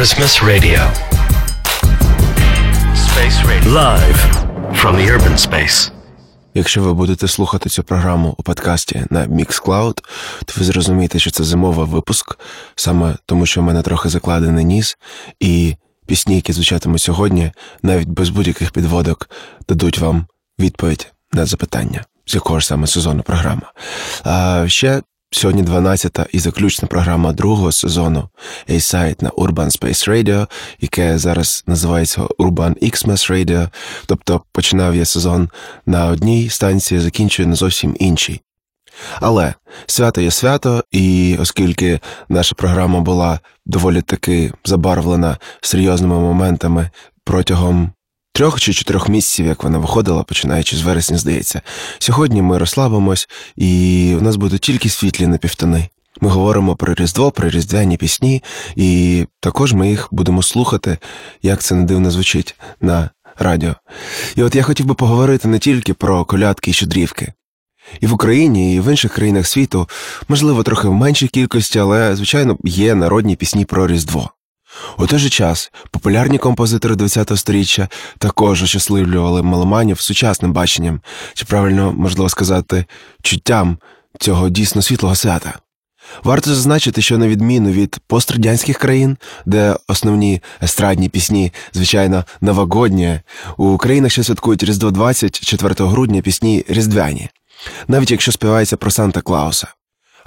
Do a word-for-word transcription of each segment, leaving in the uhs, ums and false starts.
Christmas Radio. Space Radio. Live from the Urban Space. Якщо ви будете слухати цю програму у подкасті на Mixcloud, то ви зрозумієте, що це зимовий випуск, саме тому, що в мене трохи закладений ніс, і пісні, які звучатимуть сьогодні, навіть без будь-яких підводок, дадуть вам відповідь на запитання, з якого ж саме сезону програма. А ще сьогодні дванадцята і заключна програма другого сезону A-Side на Urban Space Radio, яке зараз називається Urban Xmas Radio. Тобто починав я сезон на одній станції, закінчую на зовсім іншій. Але свято є свято, і оскільки наша програма була доволі таки забарвлена серйозними моментами протягом трьох чи чотирьох місяців, як вона виходила, починаючи з вересня, здається. Сьогодні ми розслабимось, і у нас будуть тільки світлі напівтони. Ми говоримо про Різдво, про різдвяні пісні, і також ми їх будемо слухати, як це не дивно звучить, на радіо. І от я хотів би поговорити не тільки про колядки і щедрівки. І в Україні, і в інших країнах світу, можливо, трохи в меншій кількості, але, звичайно, є народні пісні про Різдво. У той же час популярні композитори двадцятого сторіччя також ощасливлювали меломанів сучасним баченням, чи правильно, можливо сказати, чуттям цього дійсно світлого свята. Варто зазначити, що на відміну від пострадянських країн, де основні естрадні пісні, звичайно, новогодні, у країнах ще святкують Різдво двадцять четвертого грудня пісні різдвяні, навіть якщо співається про Санта-Клауса.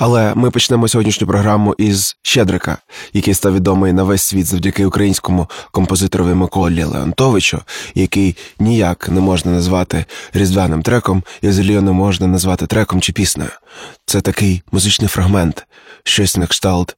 Але ми почнемо сьогоднішню програму із Щедрика, який став відомий на весь світ завдяки українському композиторові Миколі Леонтовичу, який ніяк не можна назвати різдвяним треком, і взагалі не можна назвати треком чи піснею. Це такий музичний фрагмент, щось на кшталт.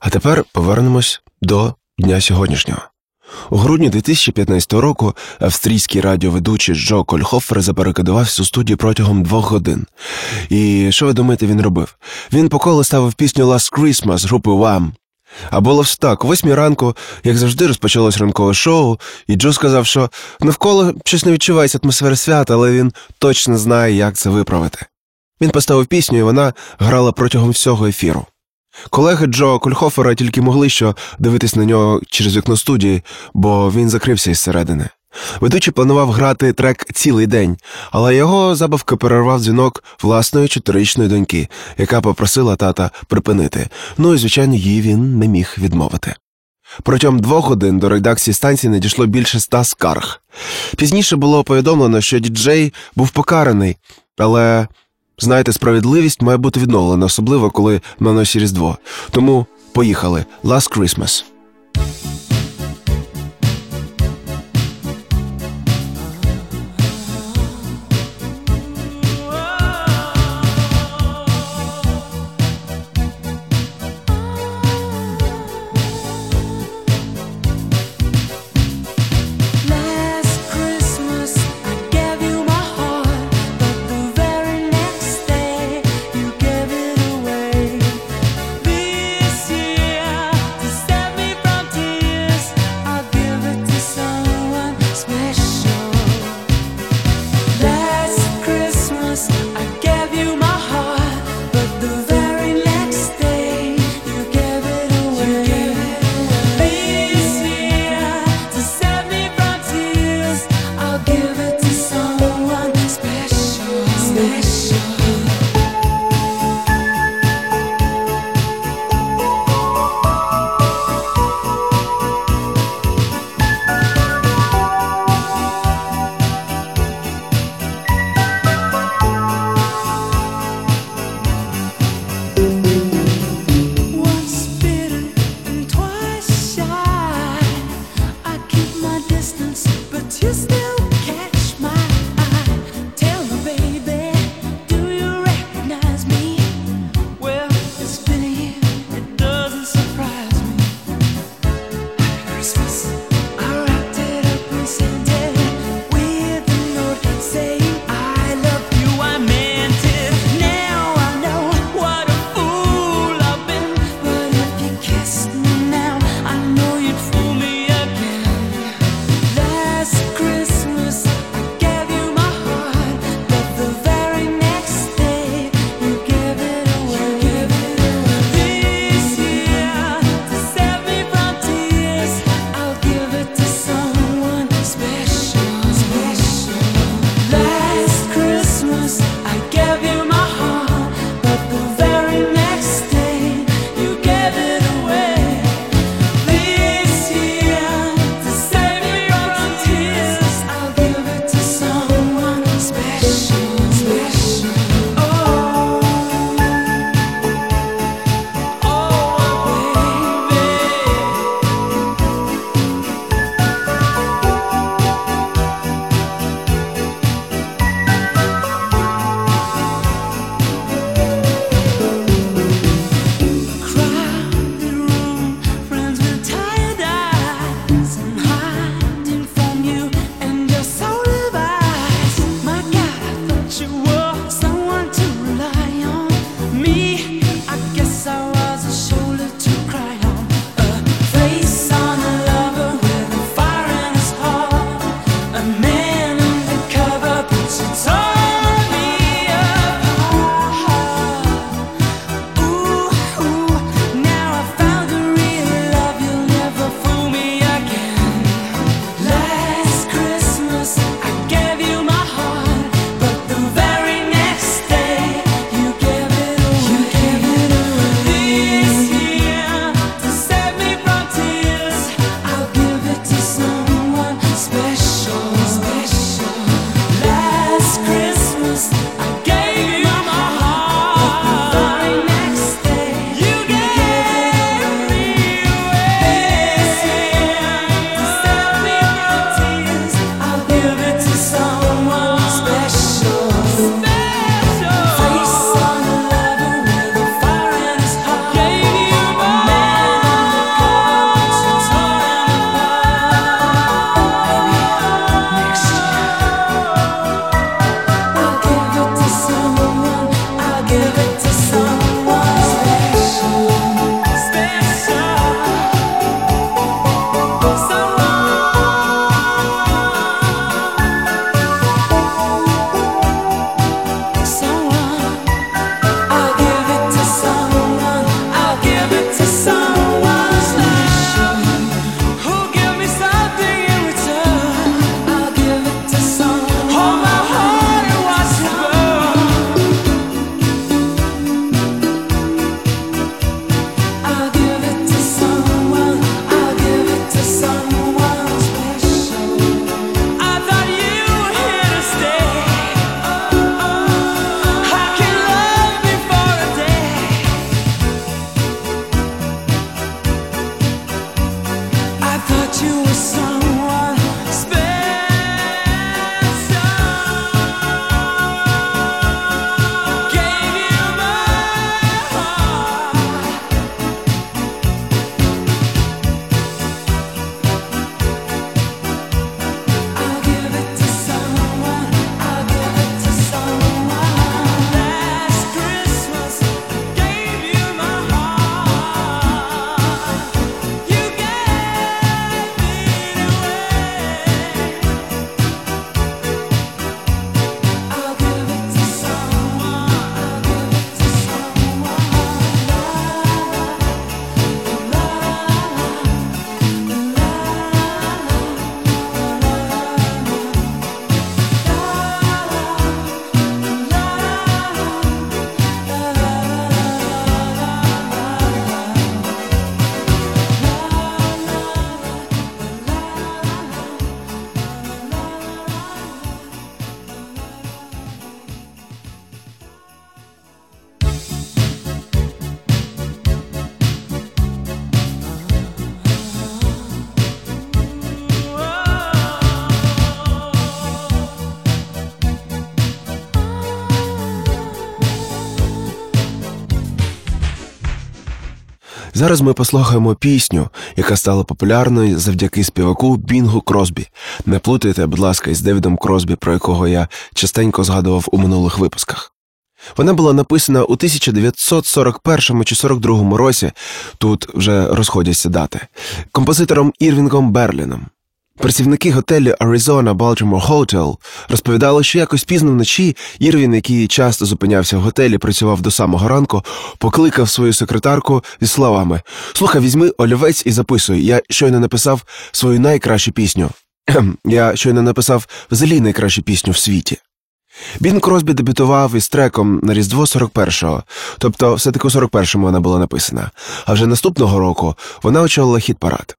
А тепер повернемось до дня сьогоднішнього. У грудні дві тисячі п'ятнадцятого року австрійський радіоведучий Джо Кольхофер заперекидувався у студії протягом двох годин. І що ви думаєте, він робив? Він по колу ставив пісню «Last Christmas» групи «Вам». А було все так, о восьмій ранку, як завжди, розпочалось ранкове шоу, і Джо сказав, що навколо щось не відчувається атмосфера свята, але він точно знає, як це виправити. Він поставив пісню, і вона грала протягом всього ефіру. Колеги Джо Кольхофера тільки могли що дивитись на нього через вікно студії, бо він закрився із середини. Ведучий планував грати трек цілий день, але його забавки перервав дзвінок власної чотирирічної доньки, яка попросила тата припинити. Ну і, звичайно, її він не міг відмовити. Протягом двох годин до редакції станції надійшло більше ста скарг. Пізніше було повідомлено, що діджей був покараний, але... Знаєте, справедливість має бути відновлена, особливо, коли на носі Різдво. Тому поїхали. Last Christmas. Step me Зараз ми послухаємо пісню, яка стала популярною завдяки співаку Бінгу Кросбі. Не плутайте, будь ласка, із Девідом Кросбі, про якого я частенько згадував у минулих випусках. Вона була написана у тисяча дев'ятсот сорок першому чи сорок другому році, тут вже розходяться дати, композитором Ірвінгом Берліном. Працівники готелю Arizona Baltimore Hotel розповідали, що якось пізно вночі Ірвін, який часто зупинявся в готелі, працював до самого ранку, покликав свою секретарку зі словами: «Слухай, візьми олівець і записуй, я щойно написав свою найкращу пісню. Я щойно написав взагалі найкращу пісню в світі». Бінг Кросбі дебютував із треком на Різдво сорок першого, тобто все-таки у сорок першому вона була написана, а вже наступного року вона очолила хіт-парад.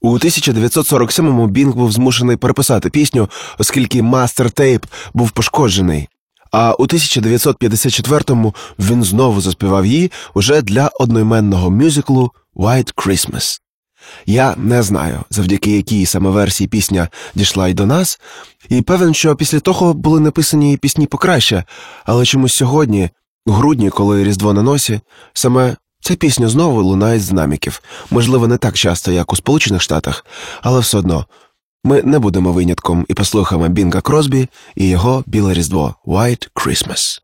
У тисяча дев'ятсот сорок сьомому Бінг був змушений переписати пісню, оскільки мастер-тейп був пошкоджений. А у тисяча дев'ятсот п'ятдесят четвертому він знову заспівав її уже для одноіменного мюзиклу «White Christmas». Я не знаю, завдяки якій саме версії пісня дійшла й до нас, і певен, що після того були написані пісні покраще, але чомусь сьогодні, у грудні, коли Різдво на носі, саме ця пісня знову лунає з динаміків. Можливо, не так часто, як у Сполучених Штатах, але все одно. Ми не будемо винятком і послухаємо Бінга Кросбі і його «Біле Різдво» «White Christmas».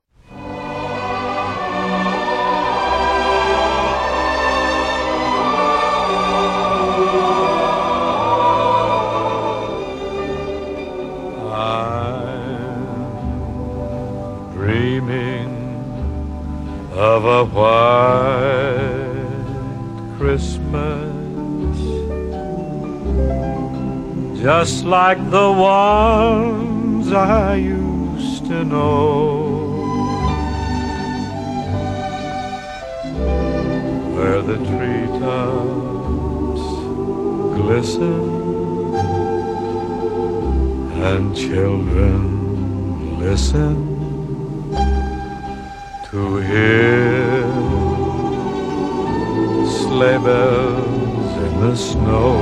just like the ones I used to know, where the treetops glisten and children listen to hear sleigh bells in the snow.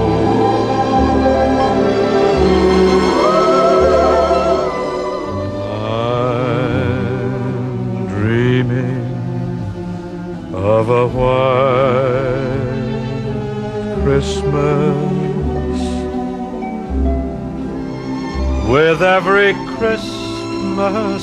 I'm dreaming of a white Christmas, with every Christmas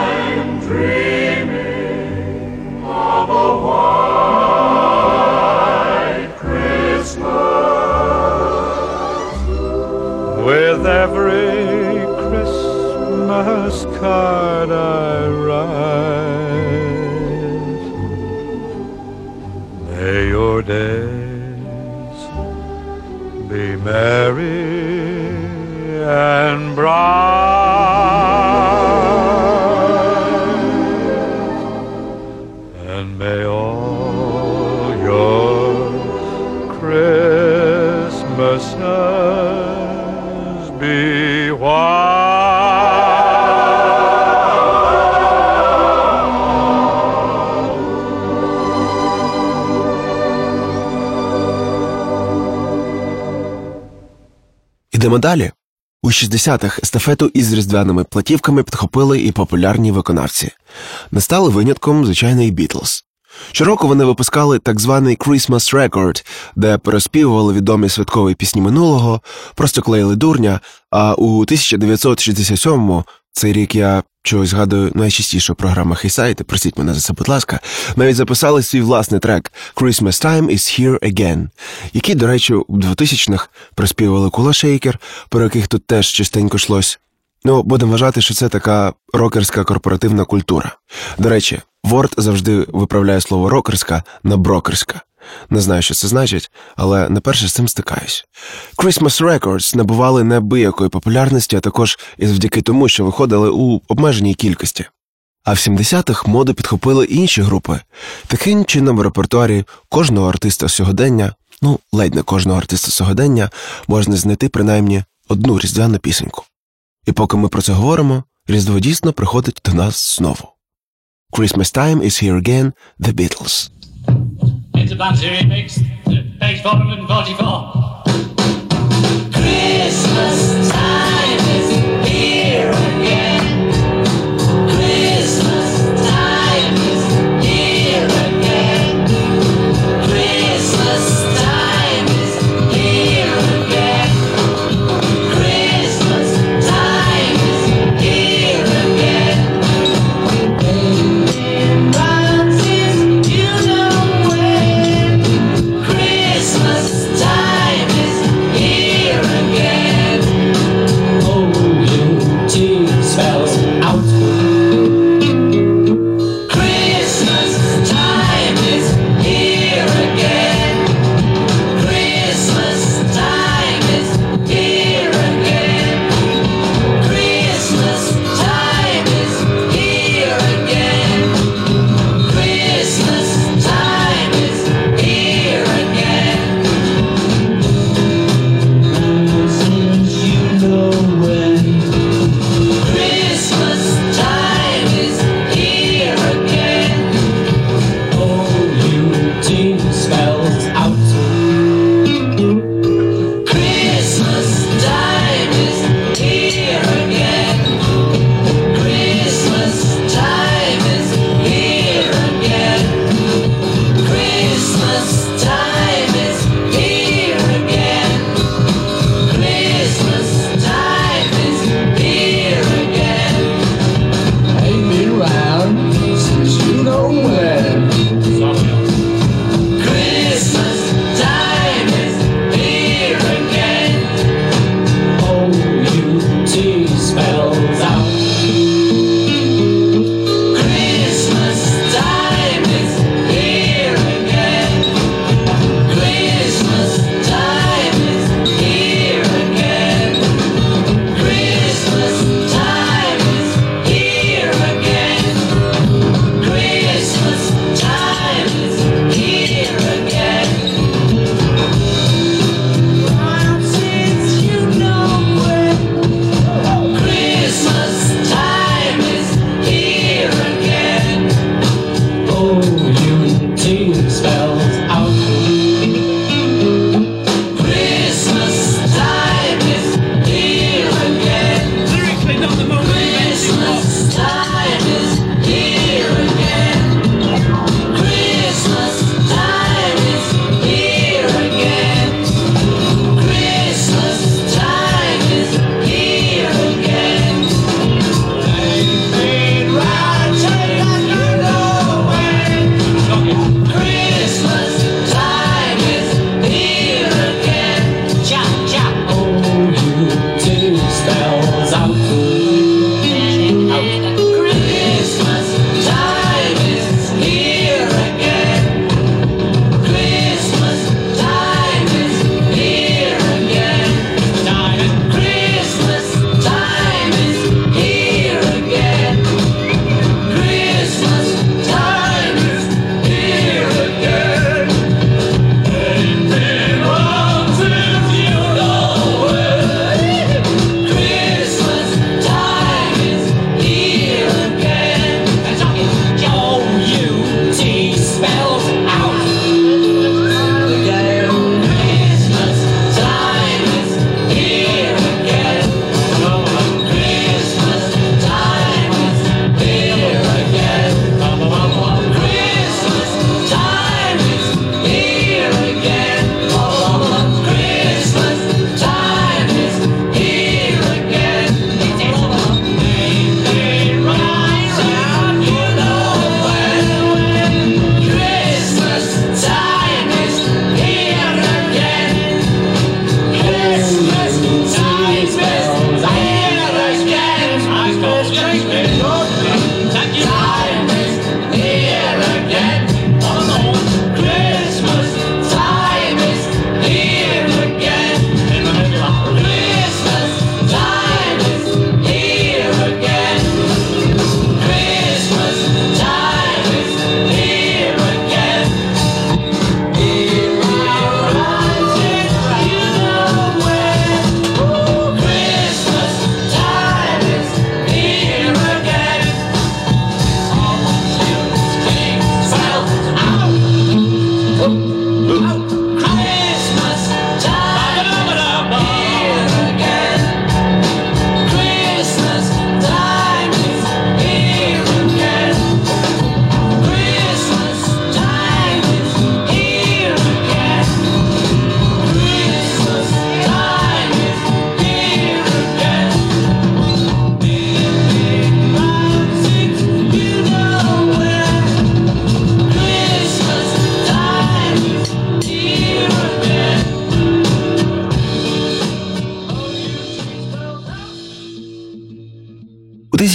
I'm dreaming of a every Christmas card I write. May your days be merry and bright, and may all your Christmases be wild. Ідемо далі. У шістдесятих естафету із різдвяними платівками підхопили і популярні виконавці. Не стали винятком, звичайно, і Бітлз. Щороку вони випускали так званий «Christmas Record», де переспівували відомі святкові пісні минулого, просто клеїли дурня, а у тисяча дев'ятсот шістдесят сьомому, цей рік я чогось згадую найчастіше в програмах A-Side, просіть мене за це, будь ласка, навіть записали свій власний трек «Christmas Time is Here Again», який, до речі, у двотисячних приспівували Кула Шейкер, про яких тут теж частенько йшлось. Ну, будемо вважати, що це така рокерська корпоративна культура. До речі, Ворд завжди виправляє слово «рокерська» на «брокерська». Не знаю, що це значить, але наперше з цим стикаюсь. «Christmas Records» набували неабиякої популярності, а також і завдяки тому, що виходили у обмеженій кількості. А в сімдесятих моду підхопили інші групи. Таким чином в репертуарі кожного артиста сьогодення, ну, ледь не кожного артиста сьогодення, можна знайти принаймні одну різдвяну пісеньку. І поки ми про це говоримо, Різдво дійсно приходить до нас знову. Christmas Time is Here Again, The Beatles. It's a band series mix, page four forty-four. Christmas time is here again. Christmas time is here again. Christmas time is here again. Christmas time is here again. Christmas time.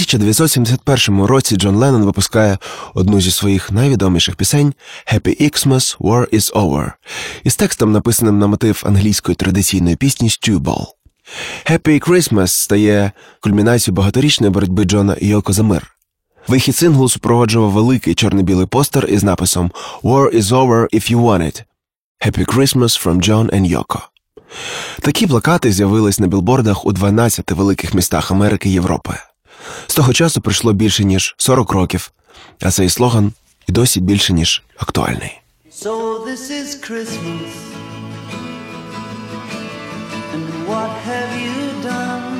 тисяча дев'ятсот сімдесят першому році Джон Леннон випускає одну зі своїх найвідоміших пісень «Happy Xmas, War is Over» із текстом, написаним на мотив англійської традиційної пісні «Stewball». «Happy Christmas» стає кульмінацією багаторічної боротьби Джона і Йоко за мир. Вихід синглу супроводжував великий чорно-білий постер із написом «War is over if you want it. Happy Christmas from John and Yoko». Такі плакати з'явились на білбордах у дванадцяти великих містах Америки і Європи. З того часу пройшло більше ніж сорок років, а цей слоган і досі більше ніж актуальний. So this is Christmas. And what have you done?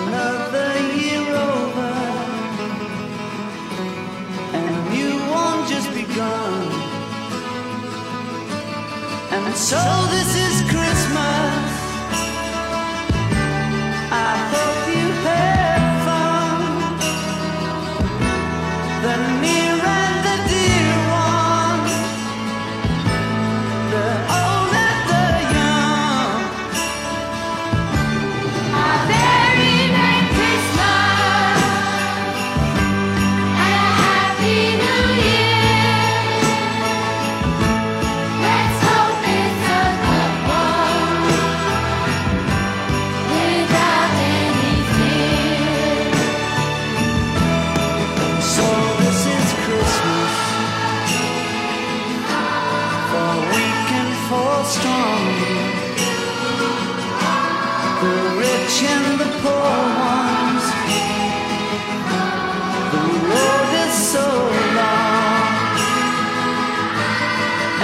Another year over. And a new one just begun. And so this is Christmas. I hope you had fun. The near and the dear ones, the old and the young. A very merry Christmas and a happy New Year. Let's hope it's a good one without. So this is Christmas, for weak and for strong, the rich and the poor ones, the road is so long,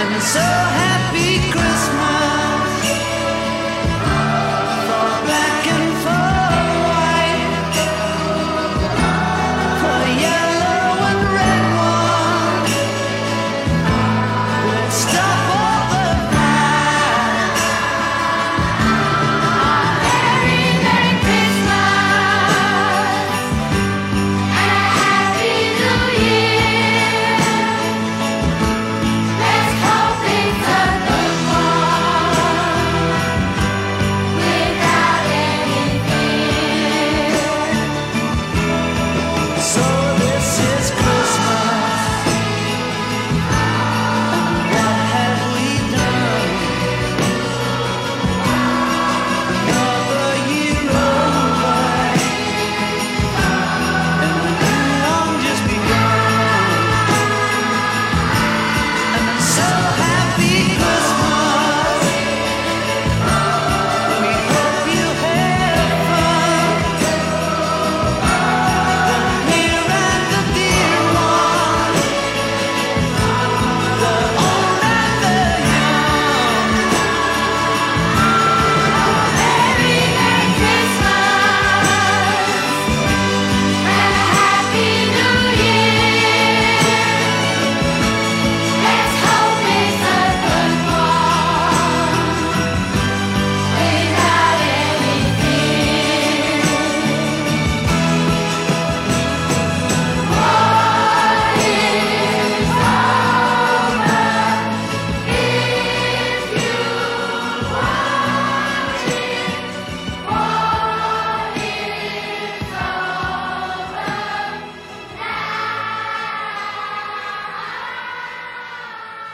and so happy Christmas, for black and for white, for yellow and red ones. Let's stop all the pride. A very merry Christmas and a happy New Year. Let's hope it's a good one without any fear. So this is Christmas. And what have we done? Another year over. And a new one just begun. And I'm so happy Christmas. We hope you had fun. Near and the dear one, the old and the young. A very merry Christmas and a happy New Year. Let's hope it's a good one without any fear. War is over if you want it. War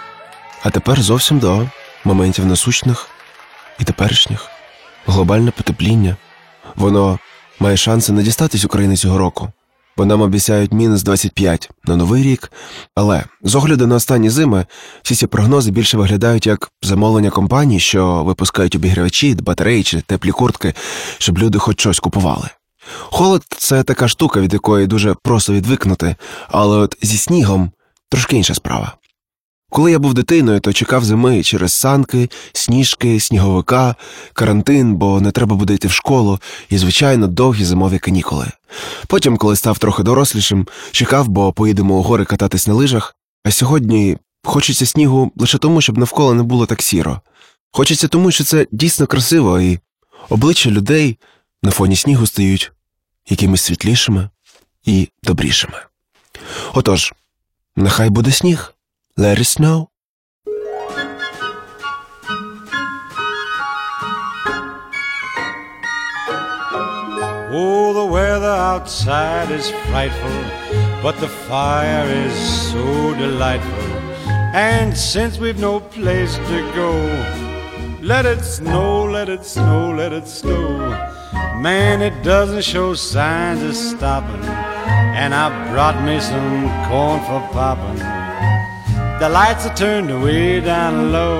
is over now. А тепер зовсім до моментів насущних і теперішніх. Глобальне потепління. Воно має шанси не дістатись України цього року, бо нам обіцяють мінус двадцять п'ять на Новий рік. Але з огляду на останні зими, всі ці прогнози більше виглядають як замовлення компаній, що випускають обігрівачі, батареї чи теплі куртки, щоб люди хоч щось купували. Холод – це така штука, від якої дуже просто відвикнути, але от зі снігом трошки інша справа. Коли я був дитиною, то чекав зими через санки, сніжки, сніговика, карантин, бо не треба буде йти в школу, і, звичайно, довгі зимові канікули. Потім, коли став трохи дорослішим, чекав, бо поїдемо у гори кататись на лижах, а сьогодні хочеться снігу лише тому, щоб навколо не було так сіро. Хочеться тому, що це дійсно красиво, і обличчя людей на фоні снігу стають якимись світлішими і добрішими. Отож, нехай буде сніг. Let it snow. outside is frightful, but the fire is so delightful. And since we've no place to go, let it snow, let it snow, let it snow. Man, it doesn't show signs of stopping, and I brought me some corn for popping. The lights are turned way down low,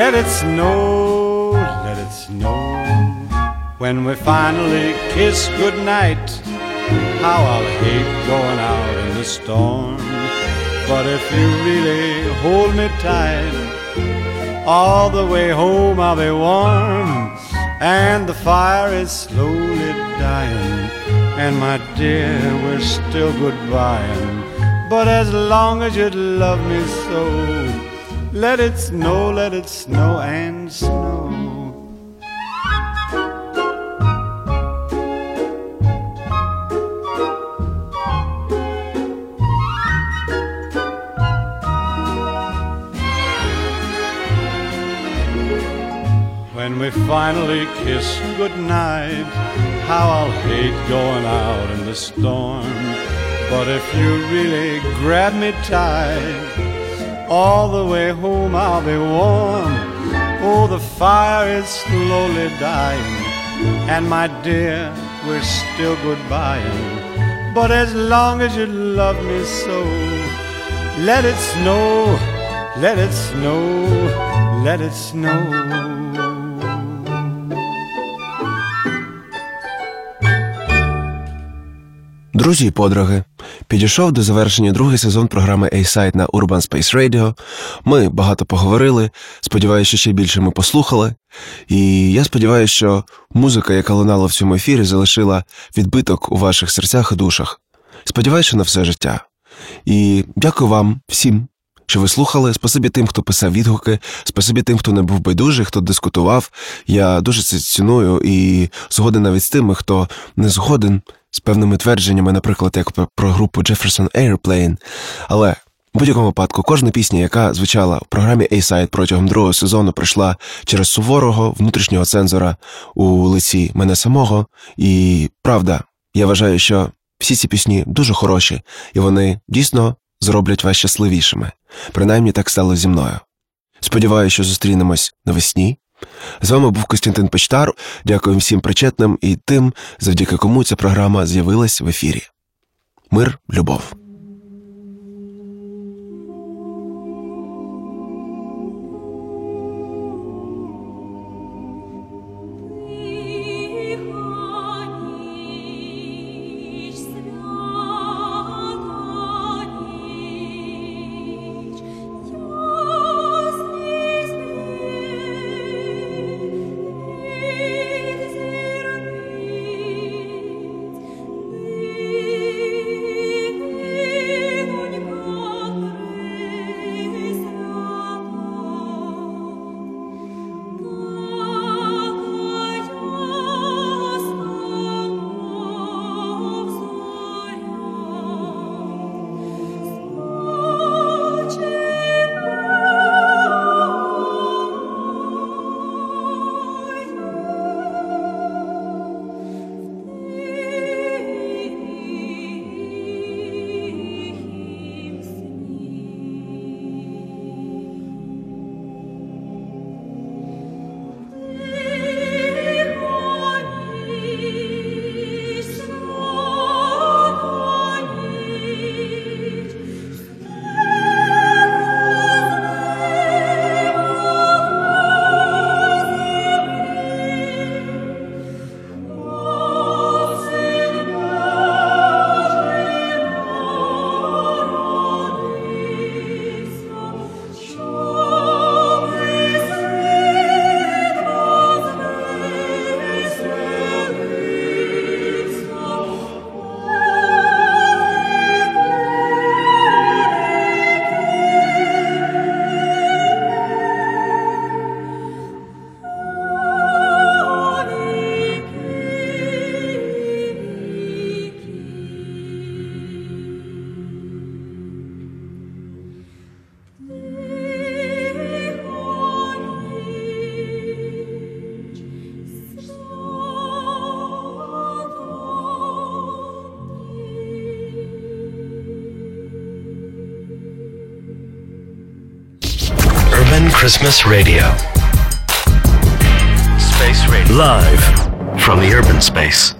let it snow, let it snow. When we finally kiss goodnight, how I'll hate going out in the storm. But if you really hold me tight, all the way home I'll be warm. And the fire is slowly dying, and my dear, we're still goodbying. But as long as you love me so, let it snow, let it snow and snow. When we finally kiss goodnight, how I'll hate going out in the storm. But if you really grab me tight, all the way home I'll be warm. Oh, the fire is slowly dying, and my dear, we're still goodbying. But as long as you love me so, let it snow, let it snow, let it snow. Друзі і подруги, підійшов до завершення другий сезон програми A-Side на Urban Space Radio. Ми багато поговорили, сподіваюся, що ще більше ми послухали. І я сподіваюся, що музика, яка лунала в цьому ефірі, залишила відбиток у ваших серцях і душах. Сподіваюся на все життя. І дякую вам всім, що ви слухали. Спасибі тим, хто писав відгуки, спасибі тим, хто не був байдужий, хто дискутував. Я дуже це ціную і згоден навіть з тими, хто не згоден з певними твердженнями, наприклад, як про групу Jefferson Airplane. Але в будь-якому випадку кожна пісня, яка звучала в програмі A-Side протягом другого сезону, пройшла через суворого внутрішнього цензора у лиці мене самого. І правда, я вважаю, що всі ці пісні дуже хороші, і вони дійсно зроблять вас щасливішими. Принаймні так стало зі мною. Сподіваюся, що зустрінемось навесні. З вами був Костянтин Почтар. Дякую всім причетним і тим, завдяки кому ця програма з'явилась в ефірі. Мир, любов. Thank you. Urban Christmas Radio. Space Radio. Live from the Urban Space.